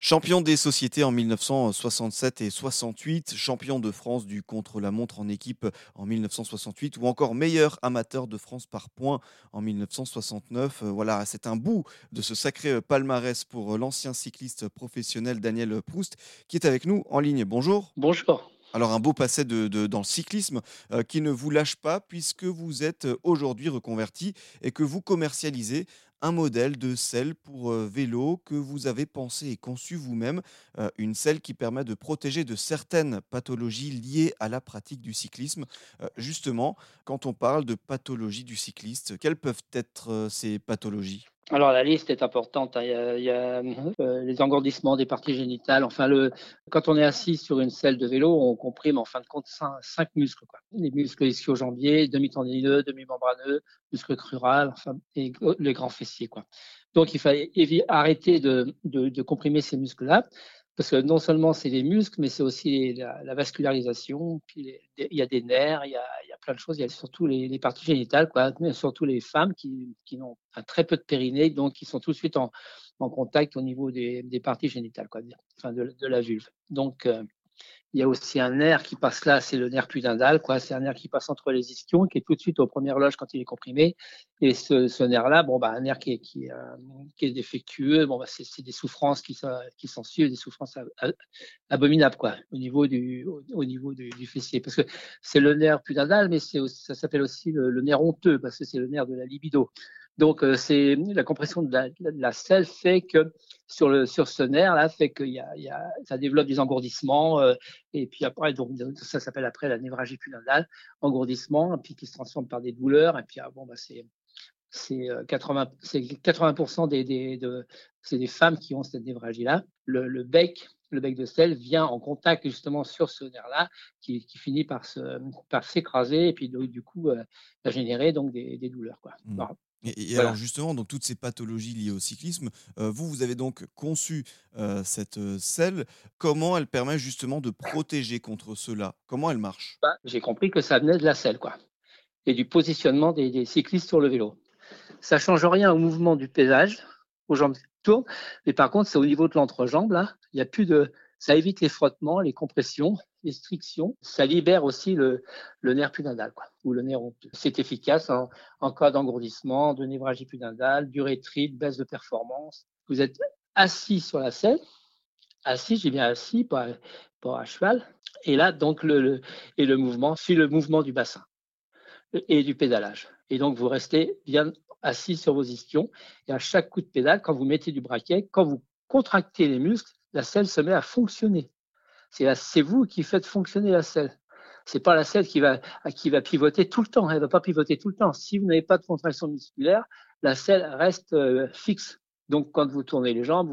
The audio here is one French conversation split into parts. Champion des sociétés en 1967 et 68, champion de France du contre-la-montre en équipe en 1968 ou encore meilleur amateur de France par points en 1969. Voilà, c'est un bout de ce sacré palmarès pour l'ancien cycliste professionnel Daniel Proust qui est avec nous en ligne. Bonjour. Bonjour. Alors un beau passé dans le cyclisme qui ne vous lâche pas puisque vous êtes aujourd'hui reconverti et que vous commercialisez un modèle de selle pour vélo que vous avez pensé et conçu vous-même. Une selle qui permet de protéger de certaines pathologies liées à la pratique du cyclisme. Justement, quand on parle de pathologie du cycliste, quelles peuvent être ces pathologies ? Alors la liste est importante, hein. Il y a les engourdissements des parties génitales. Enfin, quand on est assis sur une selle de vélo, on comprime en fin de compte 5 muscles, quoi. Les muscles ischio-jambiers, demi-tendineux, demi-membraneux, muscles crurales, enfin, et les grands fessiers, quoi. Donc il fallait arrêter de comprimer ces muscles-là, parce que non seulement c'est les muscles, mais c'est aussi la vascularisation. Puis il y a des nerfs, il y a plein de choses. Il y a surtout les parties génitales, quoi. Mais surtout les femmes qui n'ont très peu de périnée, donc qui sont tout de suite en contact au niveau des parties génitales, quoi, enfin de la vulve. Donc il y a aussi un nerf qui passe là, c'est le nerf pudendal, quoi. C'est un nerf qui passe entre les ischions, qui est tout de suite aux premières loges quand il est comprimé. Et ce nerf-là, un nerf qui est défectueux, c'est des souffrances qui s'en suivent, des souffrances abominables, quoi, au niveau du fessier. Parce que c'est le nerf pudendal, mais ça s'appelle aussi le nerf honteux, parce que c'est le nerf de la libido. Donc, c'est la compression de la selle fait que sur ce nerf là fait que ça développe des engourdissements et puis après donc ça s'appelle après la névralgie pudendale, engourdissement puis qui se transforme par des douleurs et puis c'est 80% c'est des femmes qui ont cette névralgie là. Le bec de selle vient en contact justement sur ce nerf-là qui finit par s'écraser et puis du coup générer donc des douleurs, quoi. Mmh. Voilà. Et voilà. Alors justement, donc toutes ces pathologies liées au cyclisme, vous avez donc conçu cette selle. Comment elle permet justement de protéger contre cela ? Comment elle marche ? J'ai compris que ça venait de la selle, quoi, et du positionnement des cyclistes sur le vélo. Ça ne change rien au mouvement du pédalage, aux jambes qui tournent, mais par contre, c'est au niveau de l'entrejambe, là, il y a plus de... Ça évite les frottements, les compressions, les frictions. Ça libère aussi le nerf pudendal, quoi, ou le nerf honteux. C'est efficace en cas d'engourdissement, de névralgie pudendale, d'urétrite, baisse de performance. Vous êtes assis sur la selle. Assis, j'ai bien assis, pas à cheval. Et là, donc, le mouvement suit le mouvement du bassin et du pédalage. Et donc, vous restez bien assis sur vos ischions. Et à chaque coup de pédale, quand vous mettez du braquet, quand vous contractez les muscles, la selle se met à fonctionner. C'est vous qui faites fonctionner la selle. C'est pas la selle qui va pivoter tout le temps. Elle va pas pivoter tout le temps. Si vous n'avez pas de contraction musculaire, la selle reste fixe. Donc, quand vous tournez les jambes,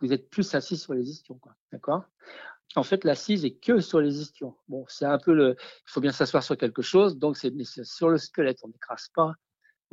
vous êtes plus assis sur les ischions, quoi. D'accord ? En fait, l'assise est que sur les ischions. Bon, c'est un peu il faut bien s'asseoir sur quelque chose. Donc, c'est sur le squelette. On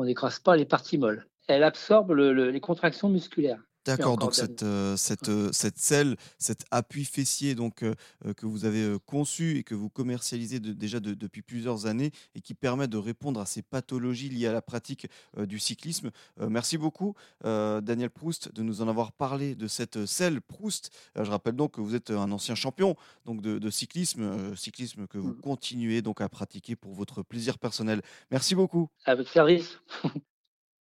n'écrase pas les parties molles. Elle absorbe les contractions musculaires. D'accord, donc cette selle, cet appui fessier donc, que vous avez conçu et que vous commercialisez depuis plusieurs années et qui permet de répondre à ces pathologies liées à la pratique du cyclisme. Merci beaucoup, Daniel Proust, de nous en avoir parlé de cette selle Proust. Je rappelle donc que vous êtes un ancien champion donc, de cyclisme, cyclisme que vous continuez donc, à pratiquer pour votre plaisir personnel. Merci beaucoup. À votre service.